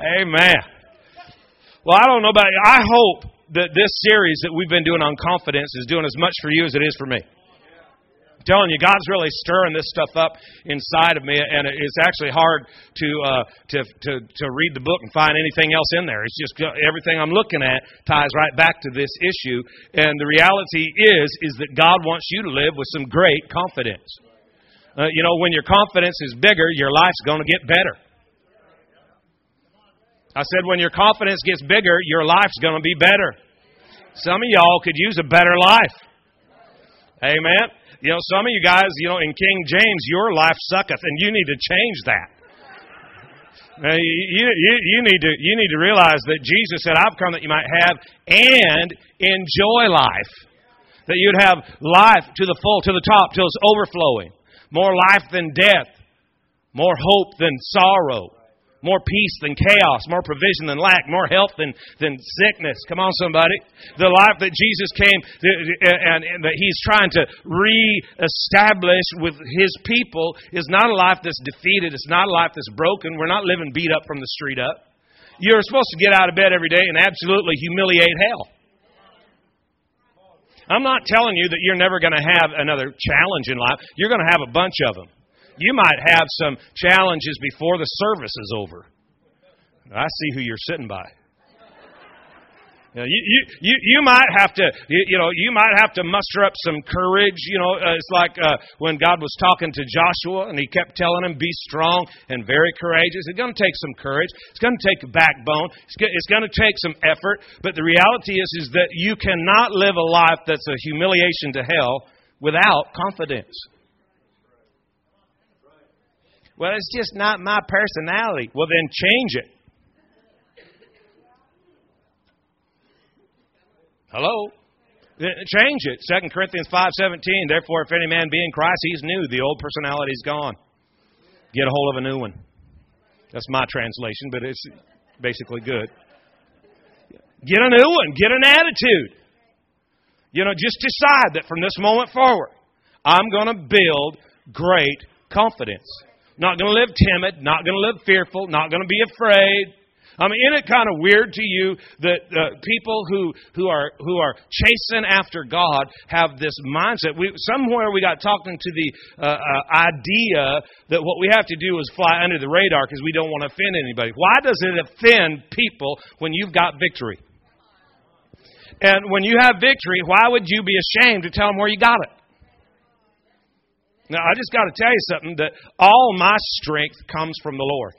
Amen. Well, I don't know about you. I hope that this series that we've been doing on confidence is doing as much for you as it is for me. I'm telling you, God's really stirring this stuff up inside of me, and it's actually hard to read the book and find anything else in there. It's just everything I'm looking at ties right back to this issue, and the reality is that God wants you to live with some great confidence. You know, when your confidence is bigger, your life's going to get better. I said, when your confidence gets bigger, your life's going to be better. Some of y'all could use a better life. Amen. You know, some of you guys, you know, in King James, your life sucketh, and you need to change that. You need to realize that Jesus said, I've come that you might have and enjoy life. That you'd have life to the full, to the top, till it's overflowing. More life than death. More hope than sorrow. More peace than chaos, more provision than lack, more health than sickness. Come on, somebody. The life that Jesus came and that He's trying to reestablish with His people is not a life that's defeated. It's not a life that's broken. We're not living beat up from the street up. You're supposed to get out of bed every day and absolutely humiliate hell. I'm not telling you that you're never going to have another challenge in life. You're going to have a bunch of them. You might have some challenges before the service is over. I see who you're sitting by. You might have to muster up some courage. You know, it's like when God was talking to Joshua and He kept telling him, "Be strong and very courageous." It's going to take some courage. It's going to take a backbone. It's going to take some effort. But the reality is that you cannot live a life that's a humiliation to hell without confidence. Well, it's just not my personality. Well, then change it. Hello? Change it. 2 Corinthians 5:17, therefore, if any man be in Christ, he's new. The old personality is gone. Get a hold of a new one. That's my translation, but it's basically good. Get a new one. Get an attitude. You know, just decide that from this moment forward, I'm going to build great confidence. Not going to live timid, not going to live fearful, not going to be afraid. I mean, isn't it kind of weird to you that people who are chasing after God have this mindset? Somewhere we got talking to the idea that what we have to do is fly under the radar because we don't want to offend anybody. Why does it offend people when you've got victory? And when you have victory, why would you be ashamed to tell them where you got it? Now, I just got to tell you something, that all my strength comes from the Lord.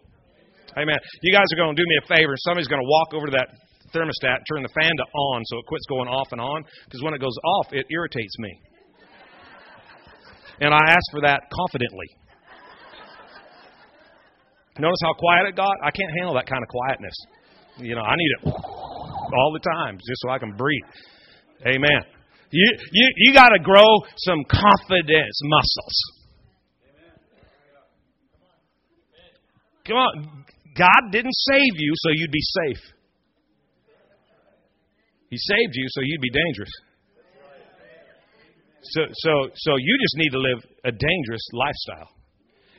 Amen. You guys are going to do me a favor. Somebody's going to walk over to that thermostat, turn the fan to on so it quits going off and on. Because when it goes off, it irritates me. And I ask for that confidently. Notice how quiet it got? I can't handle that kind of quietness. You know, I need it all the time just so I can breathe. Amen. You got to grow some confidence muscles. Come on. God didn't save you so you'd be safe. He saved you so you'd be dangerous. So you just need to live a dangerous lifestyle.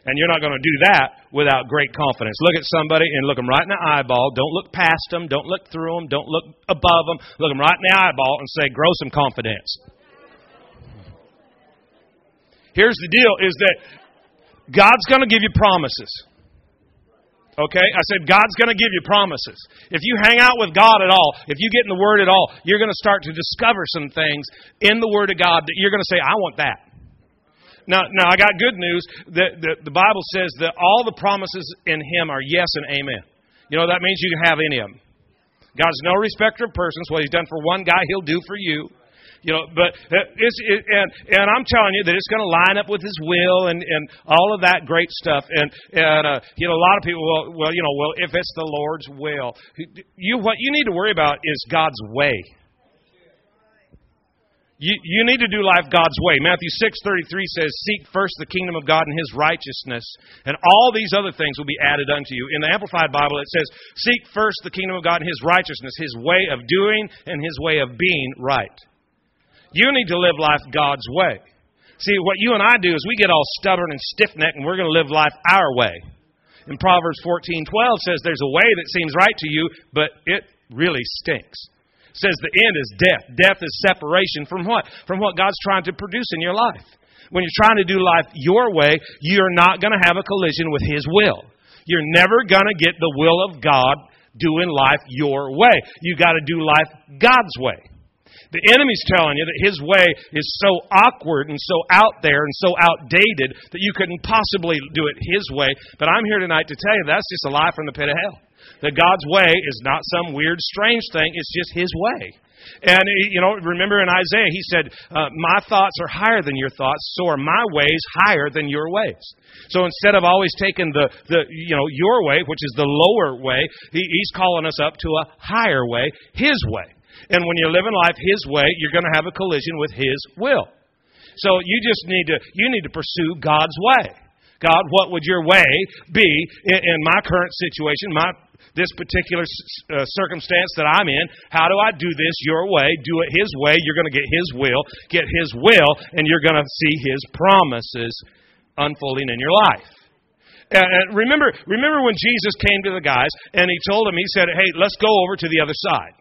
And you're not going to do that without great confidence. Look at somebody and look them right in the eyeball. Don't look past them. Don't look through them. Don't look above them. Look them right in the eyeball and say, grow some confidence. Here's the deal, is that God's going to give you promises. Okay? I said, God's going to give you promises. If you hang out with God at all, if you get in the Word at all, you're going to start to discover some things in the Word of God that you're going to say, I want that. Now, I got good news. The Bible says that all the promises in Him are yes and amen. You know, that means you can have any of them. God's no respecter of persons. What He's done for one guy, He'll do for you. You know, but and I'm telling you that it's going to line up with His will and all of that great stuff. And you know, a lot of people, well, if it's the Lord's will, what you need to worry about is God's way. You need to do life God's way. Matthew 6:33 says, seek first the kingdom of God and His righteousness, and all these other things will be added unto you. In the Amplified Bible, it says, seek first the kingdom of God and His righteousness, His way of doing and His way of being right. You need to live life God's way. See, what you and I do is we get all stubborn and stiff-necked, and we're going to live life our way. in Proverbs 14:12 says there's a way that seems right to you, but it really stinks. It says the end is death. Death is separation from what? From what God's trying to produce in your life. When you're trying to do life your way, you're not going to have a collision with His will. You're never going to get the will of God doing life your way. You got to do life God's way. The enemy's telling you that his way is so awkward and so out there and so outdated that you couldn't possibly do it his way. But I'm here tonight to tell you that's just a lie from the pit of hell. That God's way is not some weird, strange thing. It's just His way. And, you know, remember in Isaiah, he said, my thoughts are higher than your thoughts, so are my ways higher than your ways. So instead of always taking the your way, which is the lower way, he's calling us up to a higher way, His way. And when you're living life His way, you're going to have a collision with His will. So you just need to pursue God's way. God, what would your way be in my current situation, this particular circumstance that I'm in? How do I do this your way? Do it His way. You're going to get His will, and you're going to see His promises unfolding in your life. And remember when Jesus came to the guys, and He told them, He said, hey, let's go over to the other side.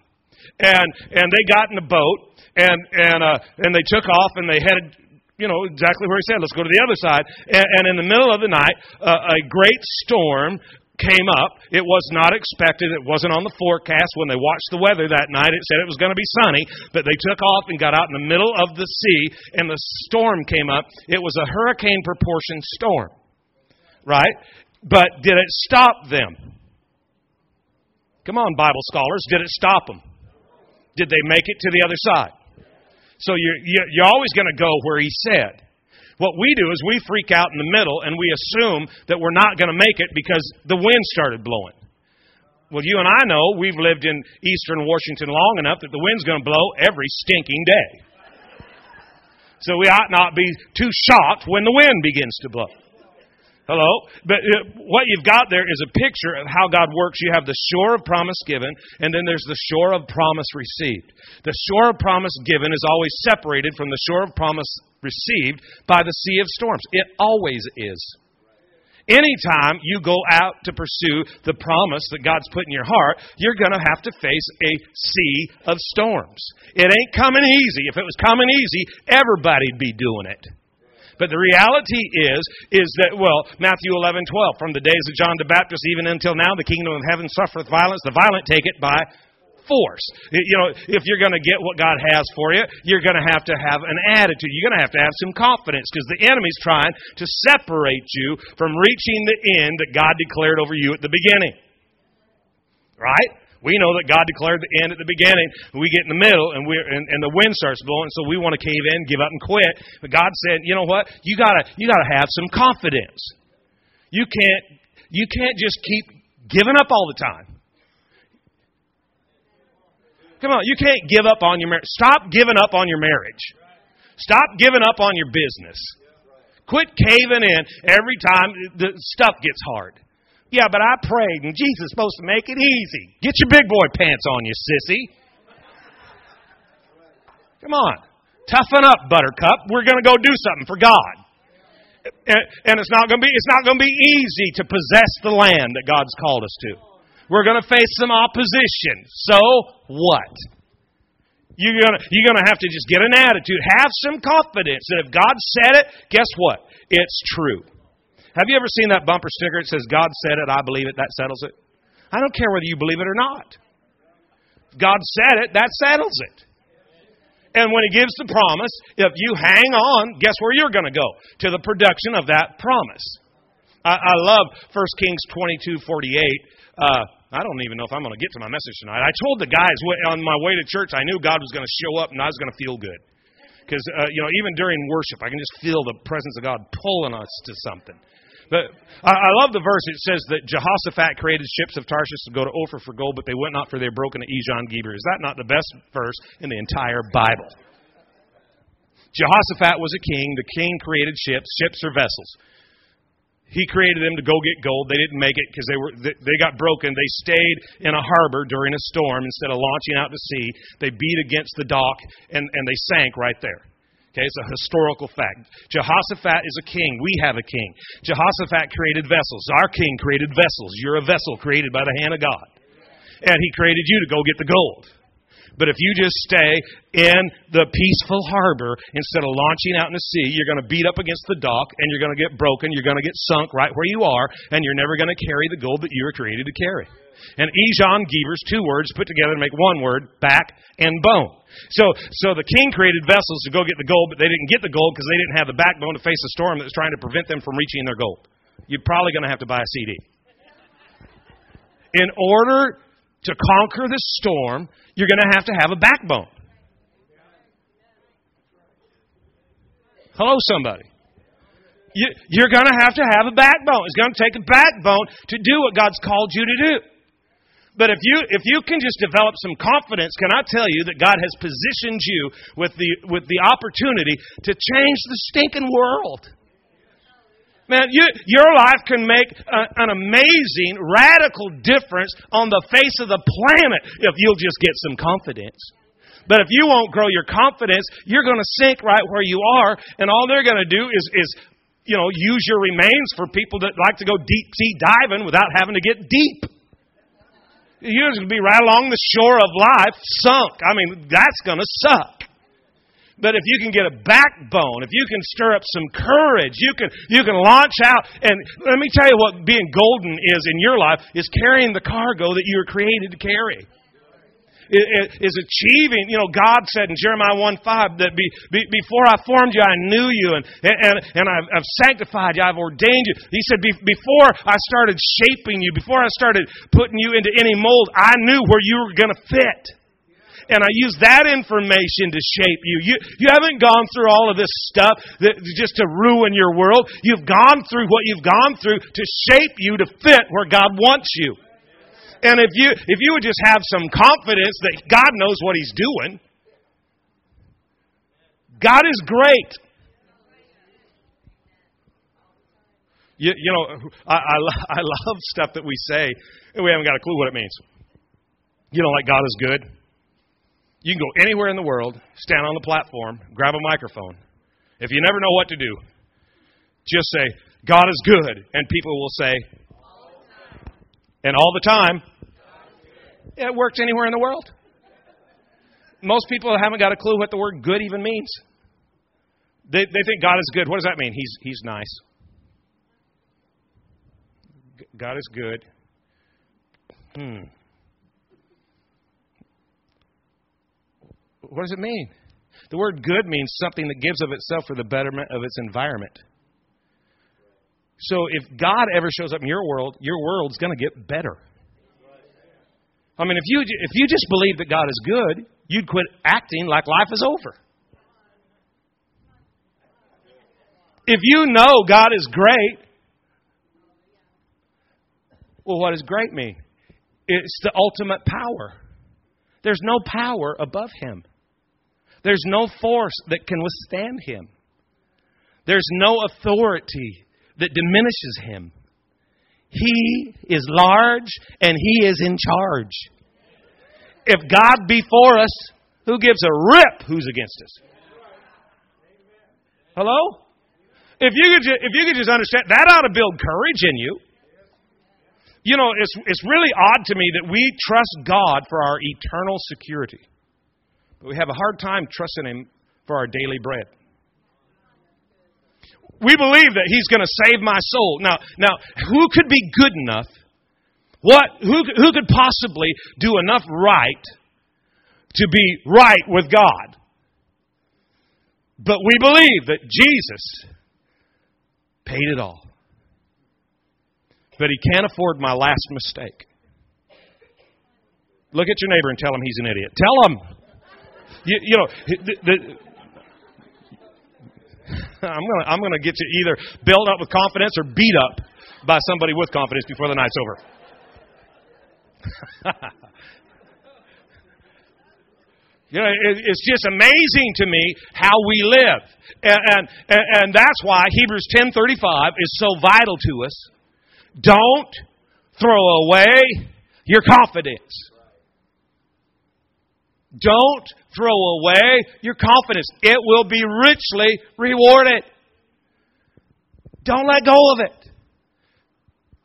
And they got in a boat, and they took off, and they headed, you know, exactly where He said, let's go to the other side. And in the middle of the night, a great storm came up. It was not expected. It wasn't on the forecast. When they watched the weather that night, it said it was going to be sunny, but they took off and got out in the middle of the sea, and the storm came up. It was a hurricane-proportioned storm, right? But did it stop them? Come on, Bible scholars. Did it stop them? Did they make it to the other side? So you're always going to go where He said. What we do is we freak out in the middle and we assume that we're not going to make it because the wind started blowing. Well, you and I know we've lived in eastern Washington long enough that the wind's going to blow every stinking day. So we ought not be too shocked when the wind begins to blow. Hello? But what you've got there is a picture of how God works. You have the shore of promise given, and then there's the shore of promise received. The shore of promise given is always separated from the shore of promise received by the sea of storms. It always is. Anytime you go out to pursue the promise that God's put in your heart, you're going to have to face a sea of storms. It ain't coming easy. If it was coming easy, everybody'd be doing it. But the reality is that, well, Matthew 11:12, from the days of John the Baptist even until now, the kingdom of heaven suffereth violence, the violent take it by force. You know, if you're going to get what God has for you, you're going to have an attitude. You're going to have some confidence because the enemy's trying to separate you from reaching the end that God declared over you at the beginning. Right? We know that God declared the end at the beginning. We get in the middle, and the wind starts blowing, so we want to cave in, give up, and quit. But God said, you know what? You gotta have some confidence. You can't just keep giving up all the time. Come on, you can't give up on your marriage. Stop giving up on your marriage. Stop giving up on your business. Quit caving in every time the stuff gets hard. Yeah, but I prayed, and Jesus is supposed to make it easy. Get your big boy pants on, you sissy. Come on. Toughen up, buttercup. We're going to go do something for God. And it's not going to be easy to possess the land that God's called us to. We're going to face some opposition. So what? You're going to have to just get an attitude. Have some confidence that if God said it, guess what? It's true. Have you ever seen that bumper sticker that says, God said it, I believe it, that settles it? I don't care whether you believe it or not. If God said it, that settles it. And when He gives the promise, if you hang on, guess where you're going to go? To the production of that promise. I love 1 Kings 22:48. I don't even know if I'm going to get to my message tonight. I told the guys on my way to church, I knew God was going to show up and I was going to feel good. Because, even during worship, I can just feel the presence of God pulling us to something. But I love the verse. It says that Jehoshaphat created ships of Tarshish to go to Ophir for gold, but they went not for their broken to Ejon-Geber. Is that not the best verse in the entire Bible? Jehoshaphat was a king. The king created ships. Ships are vessels. He created them to go get gold. They didn't make it because they got broken. They stayed in a harbor during a storm instead of launching out to sea. They beat against the dock and they sank right there. Okay, it's a historical fact. Jehoshaphat is a king. We have a king. Jehoshaphat created vessels. Our king created vessels. You're a vessel created by the hand of God. And he created you to go get the gold. But if you just stay in the peaceful harbor instead of launching out in the sea, you're going to beat up against the dock and you're going to get broken. You're going to get sunk right where you are, and you're never going to carry the gold that you were created to carry. And Ejon Geber's two words put together to make one word, back and bone. So the king created vessels to go get the gold, but they didn't get the gold because they didn't have the backbone to face a storm that was trying to prevent them from reaching their gold. You're probably going to have to buy a CD. In order to conquer the storm, you're going to have a backbone. Hello, somebody. You're going to have a backbone. It's going to take a backbone to do what God's called you to do. But if you can just develop some confidence, can I tell you that God has positioned you with the opportunity to change the stinking world? Man, your life can make an amazing, radical difference on the face of the planet if you'll just get some confidence. But if you won't grow your confidence, you're going to sink right where you are, and all they're going to do is use your remains for people that like to go deep sea diving without having to get deep. You're just going to be right along the shore of life, sunk. I mean, that's going to suck. But if you can get a backbone, if you can stir up some courage, you can launch out. And let me tell you what being golden is in your life, is carrying the cargo that you were created to carry. It is achieving, God said in Jeremiah 1:5 that before I formed you, I knew you, and I've sanctified you, I've ordained you. He said, before I started shaping you, before I started putting you into any mold, I knew where you were going to fit. And I use that information to shape you. You haven't gone through all of this stuff just to ruin your world. You've gone through what you've gone through to shape you to fit where God wants you. And if you would just have some confidence that God knows what He's doing. God is great. I love stuff that we say, and we haven't got a clue what it means. Like God is good. You can go anywhere in the world, stand on the platform, grab a microphone. If you never know what to do, just say, God is good. And people will say, and all the time, it works anywhere in the world. Most people haven't got a clue what the word good even means. They think God is good. What does that mean? He's nice. God is good. What does it mean? The word good means something that gives of itself for the betterment of its environment. So if God ever shows up in your world, your world's going to get better. I mean, if you just believe that God is good, you'd quit acting like life is over. If you know God is great, well, what does great mean? It's the ultimate power. There's no power above Him. There's no force that can withstand Him. There's no authority that diminishes Him. He is large and He is in charge. If God be for us, who gives a rip who's against us? Hello? If you could just understand, that ought to build courage in you. It's really odd to me that we trust God for our eternal security. But we have a hard time trusting Him for our daily bread. We believe that He's going to save my soul. Now, who could be good enough? Who could possibly do enough right to be right with God? But we believe that Jesus paid it all. But He can't afford my last mistake. Look at your neighbor and tell him he's an idiot. Tell him. I'm going to get you either built up with confidence or beat up by somebody with confidence before the night's over. It's just amazing to me how we live. And that's why Hebrews 10:35 is so vital to us. Don't throw away your confidence. Don't throw away your confidence. It will be richly rewarded. Don't let go of it.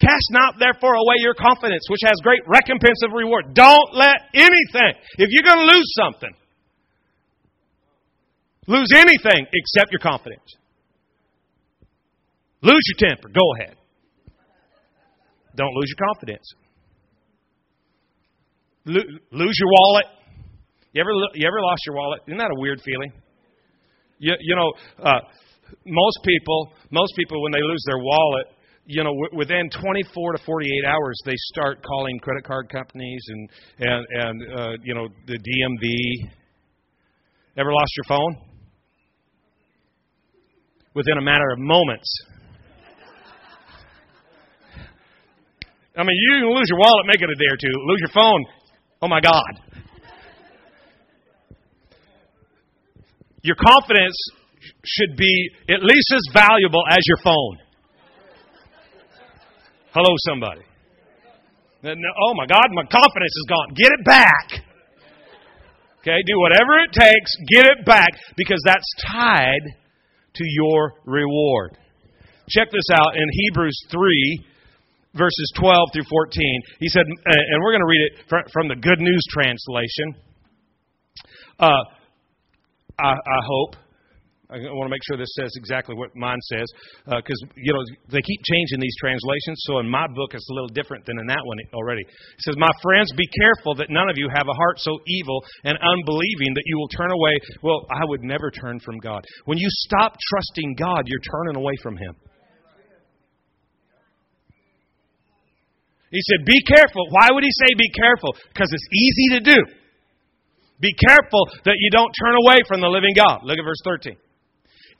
Cast not therefore away your confidence, which has great recompense of reward. Don't let anything. If you're going to lose something, lose anything except your confidence. Lose your temper. Go ahead. Don't lose your confidence. Lose your wallet. You ever lost your wallet? Isn't that a weird feeling? Most people when they lose their wallet, you know, within 24 to 48 hours, they start calling credit card companies and the DMV. Ever lost your phone? Within a matter of moments. I mean, you can lose your wallet, make it a day or two. Lose your phone. Oh, my God. Your confidence should be at least as valuable as your phone. Hello, somebody. Oh, my God, my confidence is gone. Get it back. Okay, do whatever it takes. Get it back because that's tied to your reward. Check this out in Hebrews 3. Verses 12 through 14, he said, and we're going to read it from the Good News Translation. I hope. I want to make sure this says exactly what mine says. Because, they keep changing these translations. So in my book, it's a little different than in that one already. It says, my friends, be careful that none of you have a heart so evil and unbelieving that you will turn away. Well, I would never turn from God. When you stop trusting God, you're turning away from Him. He said, be careful. Why would he say be careful? Because it's easy to do. Be careful that you don't turn away from the living God. Look at verse 13.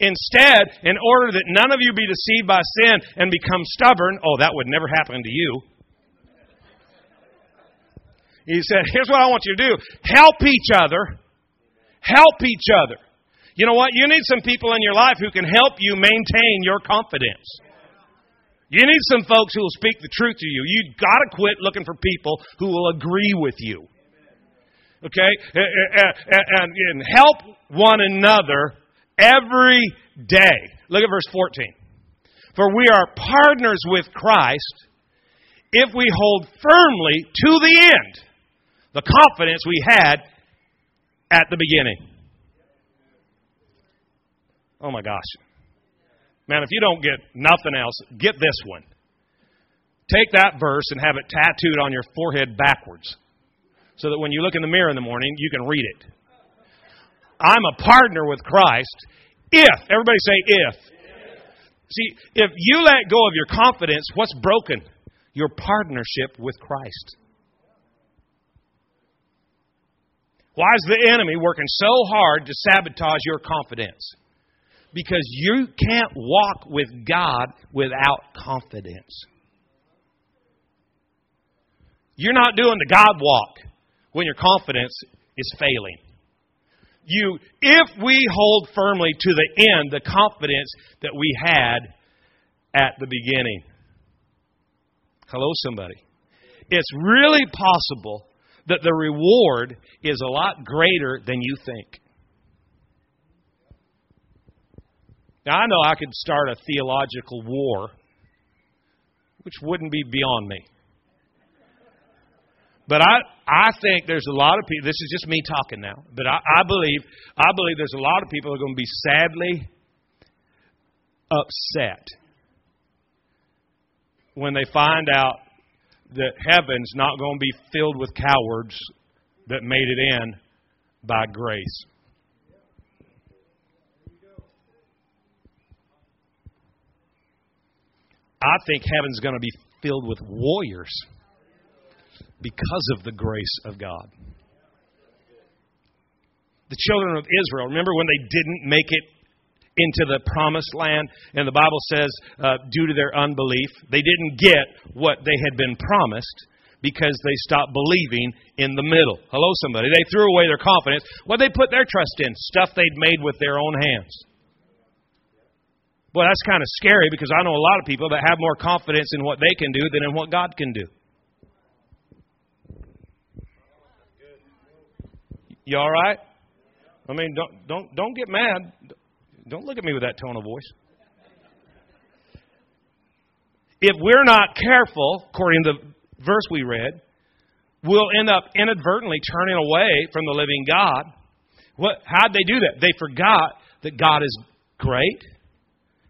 Instead, in order that none of you be deceived by sin and become stubborn. Oh, that would never happen to you. He said, here's what I want you to do. Help each other. Help each other. You know what? You need some people in your life who can help you maintain your confidence. You need some folks who will speak the truth to you. You've got to quit looking for people who will agree with you. Okay? And help one another every day. Look at verse 14. For we are partners with Christ if we hold firmly to the end the confidence we had at the beginning. Oh my gosh. Man, if you don't get nothing else, get this one. Take that verse and have it tattooed on your forehead backwards so that when you look in the mirror in the morning, you can read it. I'm a partner with Christ if, everybody say if. See, if you let go of your confidence, what's broken? Your partnership with Christ. Why is the enemy working so hard to sabotage your confidence? Because you can't walk with God without confidence. You're not doing the God walk when your confidence is failing. If we hold firmly to the end the confidence that we had at the beginning. Hello, somebody. It's really possible that the reward is a lot greater than you think. Now, I know I could start a theological war, which wouldn't be beyond me. But I think there's a lot of people, this is just me talking now, but I believe there's a lot of people who are going to be sadly upset when they find out that heaven's not going to be filled with cowards that made it in by grace. I think heaven's going to be filled with warriors because of the grace of God. The children of Israel, remember when they didn't make it into the promised land? And the Bible says, due to their unbelief, they didn't get what they had been promised because they stopped believing in the middle. Hello, somebody. They threw away their confidence. What did they put their trust in? Stuff they'd made with their own hands. Well, that's kind of scary because I know a lot of people that have more confidence in what they can do than in what God can do. You all right? I mean, don't get mad. Don't look at me with that tone of voice. If we're not careful, according to the verse we read, we'll end up inadvertently turning away from the living God. How'd they do that? They forgot that God is great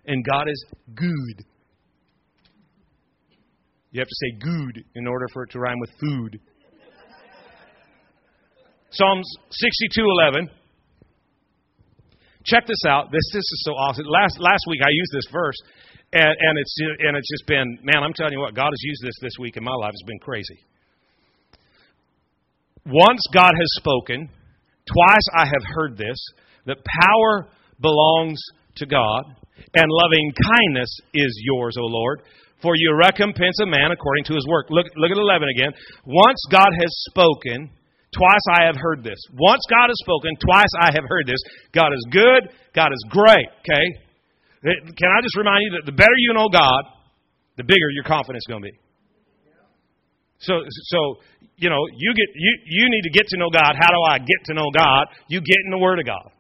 and God is good. You have to say good in order for it to rhyme with food. Psalms 62:11. Check this out. This is so awesome. Last week I used this verse, and it's just been, man, I'm telling you what, God has used this week in my life. It's been crazy. Once God has spoken, twice I have heard this, that power belongs to God, and loving kindness is yours, O Lord, for you recompense a man according to his work. Look at 11 again. Once God has spoken, twice I have heard this. Once God has spoken, twice I have heard this. God is good. God is great. Okay? Can I just remind you that the better you know God, the bigger your confidence is going to be. So you know, you need to get to know God. How do I get to know God? You get in the Word of God,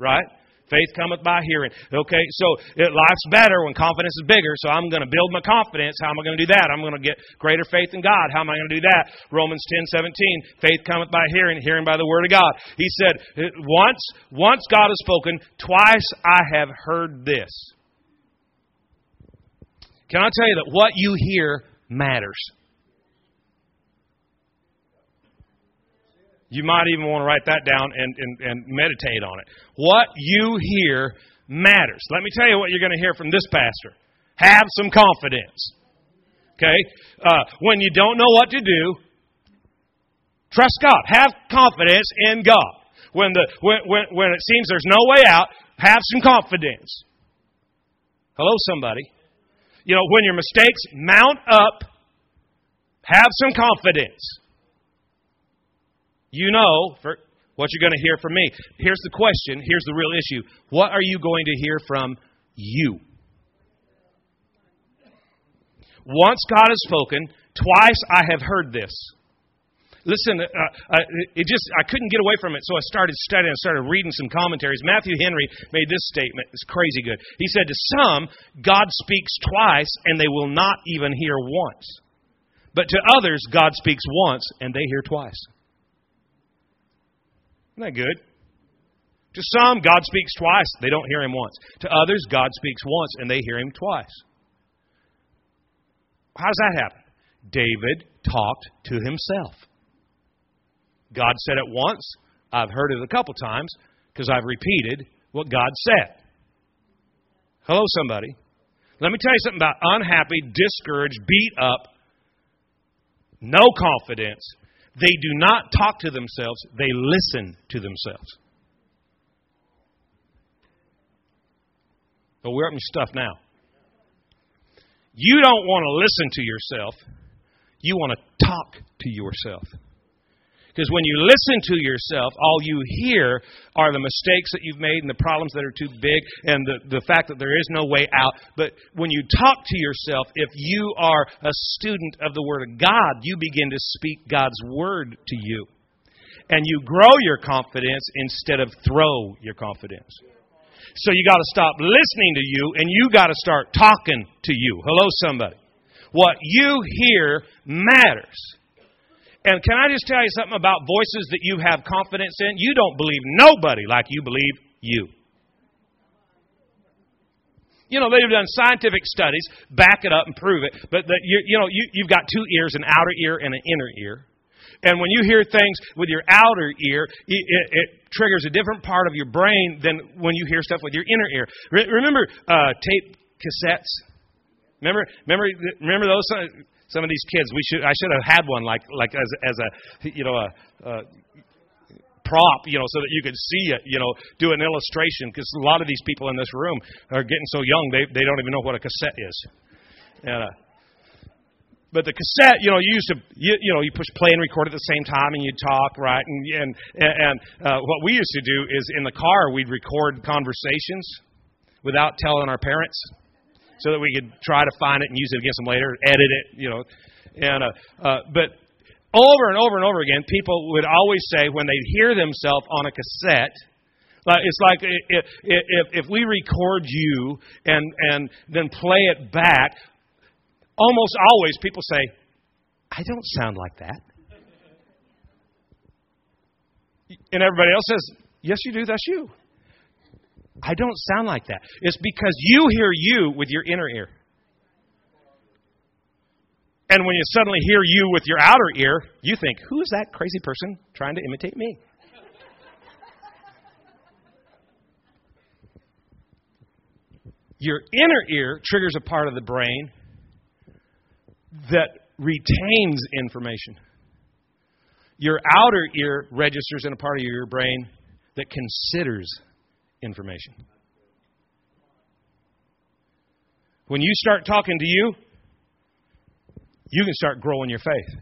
right? Faith cometh by hearing. Okay, so life's better when confidence is bigger. So I'm going to build my confidence. How am I going to do that? I'm going to get greater faith in God. How am I going to do that? Romans 10:17. Faith cometh by hearing, hearing by the Word of God. He said, once God has spoken, twice I have heard this. Can I tell you that what you hear matters? You might even want to write that down and meditate on it. What you hear matters. Let me tell you what you're going to hear from this pastor. Have some confidence. Okay? When you don't know what to do, trust God. Have confidence in God. When it seems there's no way out, have some confidence. Hello, somebody. You know, when your mistakes mount up, have some confidence. You know for what you're going to hear from me. Here's the question. Here's the real issue. What are you going to hear from you? Once God has spoken, twice I have heard this. Listen, I couldn't get away from it, so I started studying. I started reading some commentaries. Matthew Henry made this statement. It's crazy good. He said, to some, God speaks twice, and they will not even hear once. But to others, God speaks once, and they hear twice. Isn't that good? To some, God speaks twice. They don't hear Him once. To others, God speaks once and they hear Him twice. How does that happen? David talked to himself. God said it once. I've heard it a couple times because I've repeated what God said. Hello, somebody. Let me tell you something about unhappy, discouraged, beat up, no confidence. They do not talk to themselves. They listen to themselves. But we're up in stuff now. You don't want to listen to yourself. You want to talk to yourself. Because when you listen to yourself, all you hear are the mistakes that you've made and the problems that are too big and the fact that there is no way out. But when you talk to yourself, if you are a student of the Word of God, you begin to speak God's Word to you. And you grow your confidence instead of throw your confidence. So you got to stop listening to you and you got to start talking to you. Hello, somebody. What you hear matters. And can I just tell you something about voices that you have confidence in? You don't believe nobody like you believe you. You know, they've done scientific studies, back it up and prove it. But you've got two ears, an outer ear and an inner ear. And when you hear things with your outer ear, it triggers a different part of your brain than when you hear stuff with your inner ear. Remember tape cassettes? Remember those? Some of these kids, I should have had one like as a prop, you know, so that you could see it, you know, do an illustration. Because a lot of these people in this room are getting so young, they don't even know what a cassette is. And, but the cassette, you know, you push play and record at the same time, and you talk, right? And what we used to do is in the car we'd record conversations without telling our parents. So that we could try to find it and use it against them later, edit it, you know. And but Over and over and over again, people would always say when they hear themselves on a cassette, it's like if we record you and then play it back, almost always people say, I don't sound like that. And everybody else says, yes, you do. That's you. I don't sound like that. It's because you hear you with your inner ear. And when you suddenly hear you with your outer ear, you think, who is that crazy person trying to imitate me? Your inner ear triggers a part of the brain that retains information. Your outer ear registers in a part of your brain that considers information. When you start talking to you, you can start growing your faith.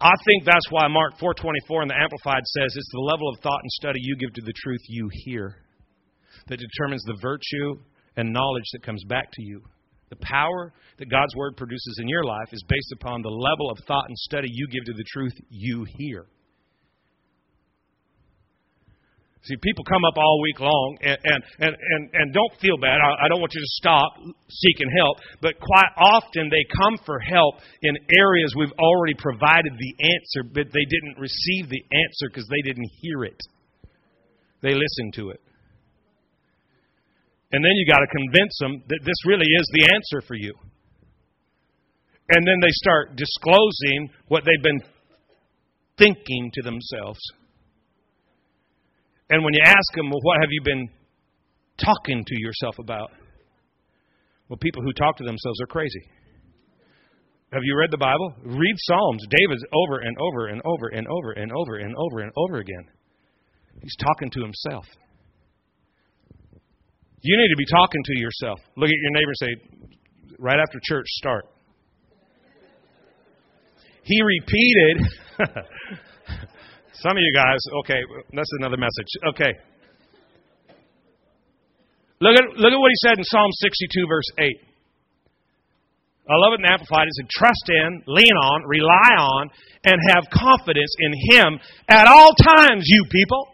I think that's why Mark 4:24 in the Amplified says it's the level of thought and study you give to the truth you hear that determines the virtue and knowledge that comes back to you. The power that God's Word produces in your life is based upon the level of thought and study you give to the truth you hear. See, people come up all week long and don't feel bad. I don't want you to stop seeking help. But quite often they come for help in areas we've already provided the answer, but they didn't receive the answer because they didn't hear it. They listened to it. And then you got to convince them that this really is the answer for you. And then they start disclosing what they've been thinking to themselves. And when you ask them, well, what have you been talking to yourself about? Well, people who talk to themselves are crazy. Have you read the Bible? Read Psalms. David's over and over and over and over and over and over and over again. He's talking to himself. You need to be talking to yourself. Look at your neighbor and say, right after church, start. He repeated... Some of you guys, okay, that's another message. Okay. Look at what he said in Psalm 62, verse 8. I love it in Amplified. It said, trust in, lean on, rely on, and have confidence in Him at all times, you people.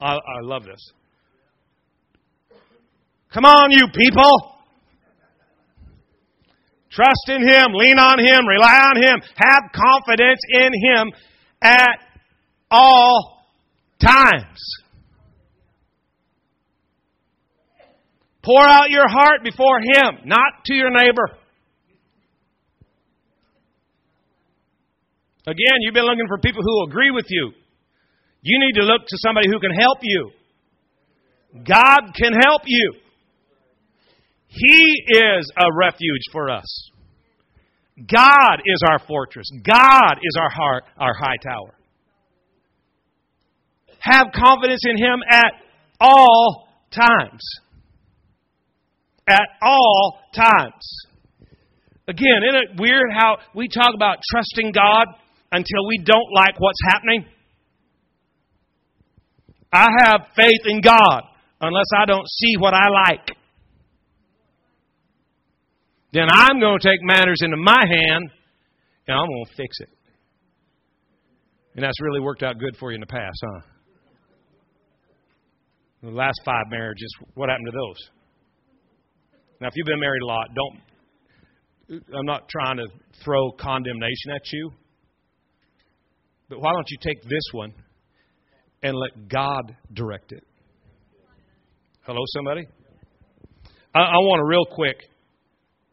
I love this. Come on, you people. Trust in Him, lean on Him, rely on Him, have confidence in Him at all times. Pour out your heart before Him, not to your neighbor. Again, you've been looking for people who agree with you. You need to look to somebody who can help you. God can help you. He is a refuge for us. God is our fortress. God is our heart, our high tower. Have confidence in Him at all times. At all times. Again, isn't it weird how we talk about trusting God until we don't like what's happening? I have faith in God unless I don't see what I like. Then I'm going to take matters into my hand and I'm going to fix it. And that's really worked out good for you in the past, huh? The last 5 marriages, what happened to those? Now, if you've been married a lot, I'm not trying to throw condemnation at you. But why don't you take this one and let God direct it? Hello, somebody? I want to real quick.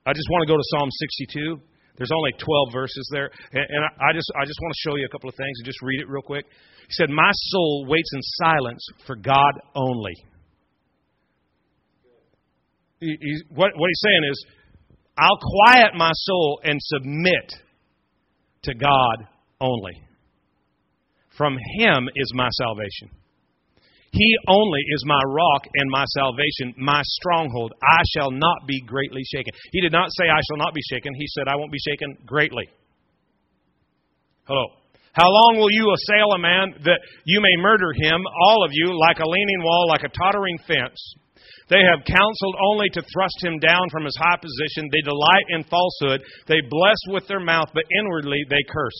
I just want to go to Psalm 62. There's only 12 verses there. And I just want to show you a couple of things and just read it real quick. He said, my soul waits in silence for God only. What he's saying is, I'll quiet my soul and submit to God only. From Him is my salvation. He only is my rock and my salvation, my stronghold. I shall not be greatly shaken. He did not say, I shall not be shaken. He said, I won't be shaken greatly. Hello. How long will you assail a man that you may murder him, all of you, like a leaning wall, like a tottering fence? They have counseled only to thrust him down from his high position. They delight in falsehood. They bless with their mouth, but inwardly they curse.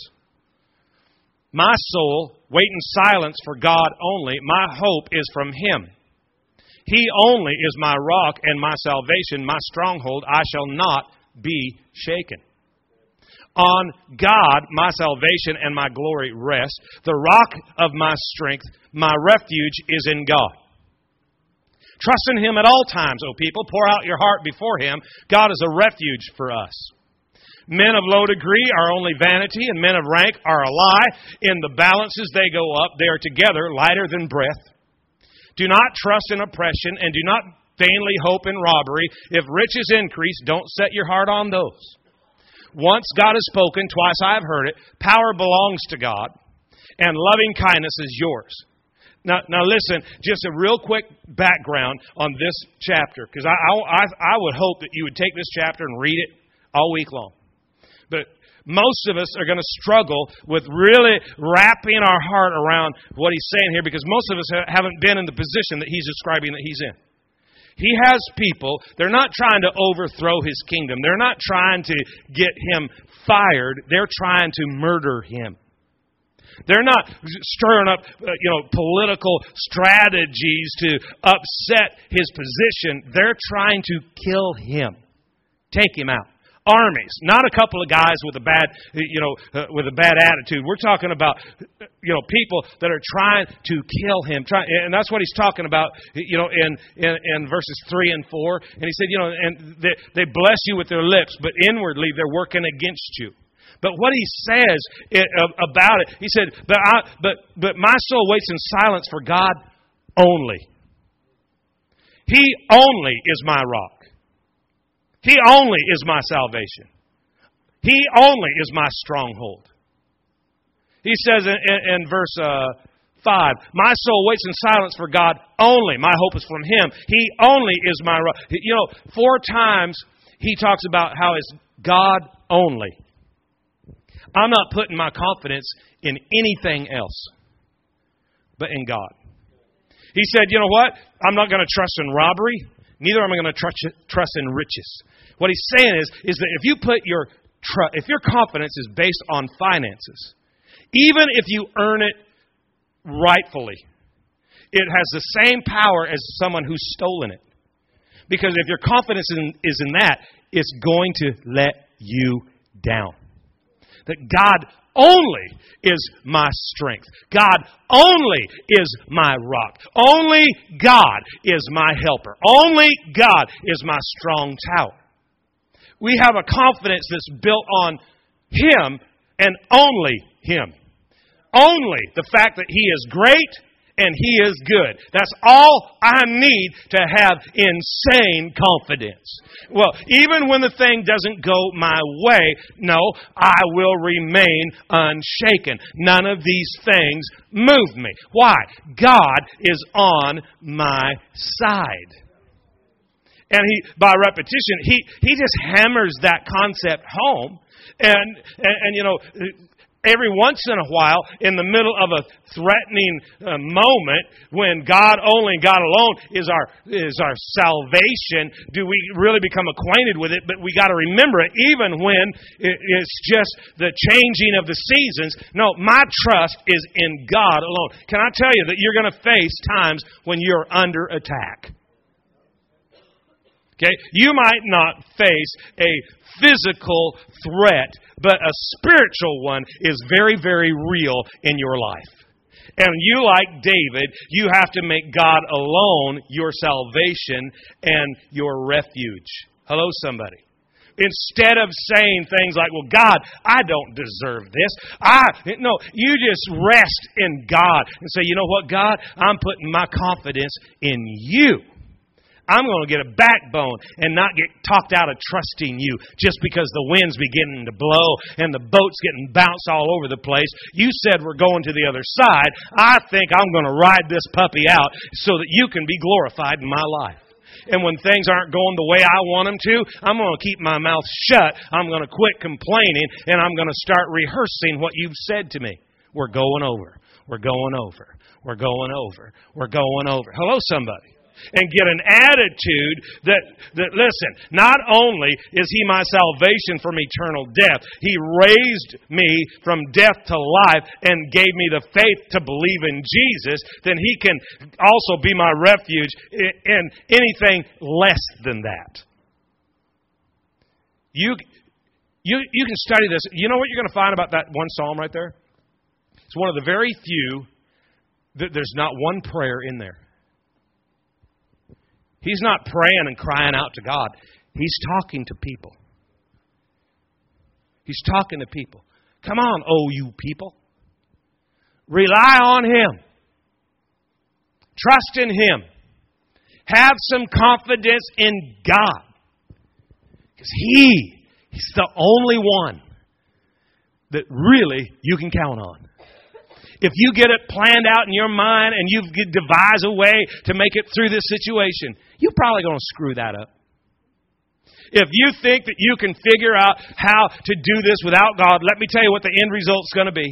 My soul, wait in silence for God only. My hope is from him. He only is my rock and my salvation, my stronghold. I shall not be shaken. On God, my salvation and my glory rest. The rock of my strength, my refuge is in God. Trust in him at all times, O people. Pour out your heart before him. God is a refuge for us. Men of low degree are only vanity, and men of rank are a lie. In the balances they go up. They are together lighter than breath. Do not trust in oppression, and do not vainly hope in robbery. If riches increase, don't set your heart on those. Once God has spoken, twice I have heard it. Power belongs to God, and loving kindness is yours. Now listen, just a real quick background on this chapter, because I would hope that you would take this chapter and read it all week long. But most of us are going to struggle with really wrapping our heart around what he's saying here, because most of us haven't been in the position that he's describing that he's in. He has people, they're not trying to overthrow his kingdom. They're not trying to get him fired. They're trying to murder him. They're not stirring up, political strategies to upset his position. They're trying to kill him. Take him out. Armies, not a couple of guys with a bad attitude. We're talking about, people that are trying to kill him. And that's what he's talking about, in verses 3 and 4. And he said, and they bless you with their lips, but inwardly they're working against you. But what he says about it, he said, but my soul waits in silence for God only. He only is my rock. He only is my salvation. He only is my stronghold. He says in verse 5, my soul waits in silence for God only. My hope is from him. He only is my rock. Four times he talks about how it's God only. I'm not putting my confidence in anything else but in God. He said, you know what? I'm not going to trust in robbery. Neither am I going to trust in riches. What he's saying is that if you put if your confidence is based on finances, even if you earn it rightfully, it has the same power as someone who's stolen it. Because if your confidence is in that, it's going to let you down. That God only is my strength. God only is my rock. Only God is my helper. Only God is my strong tower. We have a confidence that's built on him and only him. Only the fact that he is great and he is good. That's all I need to have insane confidence. Well, even when the thing doesn't go my way, no, I will remain unshaken. None of these things move me. Why? God is on my side. And by repetition, he just hammers that concept home. And every once in a while, in the middle of a threatening moment, when God only and God alone is our salvation, do we really become acquainted with it? But we got to remember it, even when it's just the changing of the seasons. No, my trust is in God alone. Can I tell you that you're going to face times when you're under attack? Okay, you might not face a physical threat, but a spiritual one is very, very real in your life. And you, like David, you have to make God alone your salvation and your refuge. Hello, somebody. Instead of saying things like, well, God, I don't deserve this. No, you just rest in God and say, you know what, God, I'm putting my confidence in you. I'm going to get a backbone and not get talked out of trusting you just because the wind's beginning to blow and the boat's getting bounced all over the place. You said we're going to the other side. I think I'm going to ride this puppy out so that you can be glorified in my life. And when things aren't going the way I want them to, I'm going to keep my mouth shut. I'm going to quit complaining and I'm going to start rehearsing what you've said to me. We're going over. We're going over. We're going over. We're going over. Hello, somebody. and get an attitude that listen, not only is He my salvation from eternal death, He raised me from death to life and gave me the faith to believe in Jesus, then He can also be my refuge in anything less than that. You can study this. You know what you're going to find about that one psalm right there? It's one of the very few that there's not one prayer in there. He's not praying and crying out to God. He's talking to people. He's talking to people. Come on, oh you people. Rely on Him. Trust in Him. Have some confidence in God. Because He's the only one that really you can count on. If you get it planned out in your mind and you devise a way to make it through this situation, you're probably going to screw that up. If you think that you can figure out how to do this without God, let me tell you what the end result's going to be.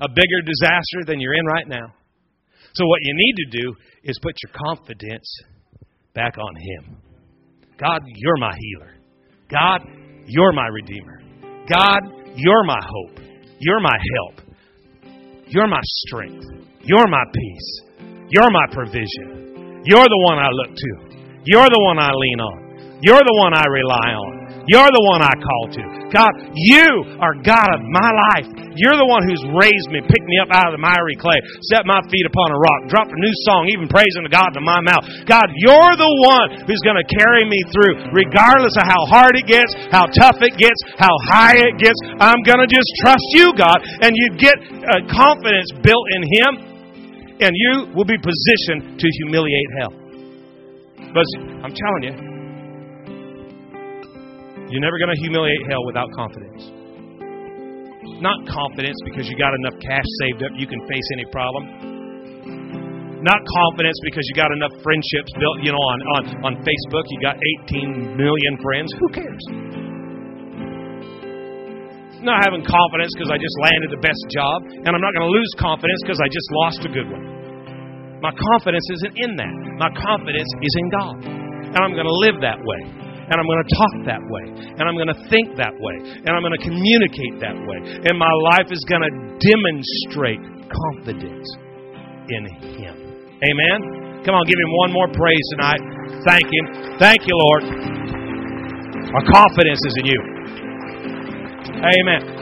A bigger disaster than you're in right now. So what you need to do is put your confidence back on Him. God, You're my healer. God, You're my redeemer. God, You're my hope. You're my help. You're my strength. You're my peace. You're my provision. You're the one I look to. You're the one I lean on. You're the one I rely on. You're the one I call to. God, You are God of my life. You're the one who's raised me, picked me up out of the miry clay, set my feet upon a rock, dropped a new song, even praising to God in my mouth. God, You're the one who's going to carry me through, regardless of how hard it gets, how tough it gets, how high it gets. I'm going to just trust You, God, and you get a confidence built in Him, and you will be positioned to humiliate hell. But I'm telling you, you're never going to humiliate hell without confidence. Not confidence because you got enough cash saved up you can face any problem. Not confidence because you got enough friendships built, on Facebook. You got 18 million friends. Who cares? Not having confidence because I just landed the best job, and I'm not going to lose confidence because I just lost a good one. My confidence isn't in that. My confidence is in God. And I'm going to live that way. And I'm going to talk that way. And I'm going to think that way. And I'm going to communicate that way. And my life is going to demonstrate confidence in Him. Amen? Come on, give Him one more praise tonight. Thank Him. Thank You, Lord. Our confidence is in You. Amen.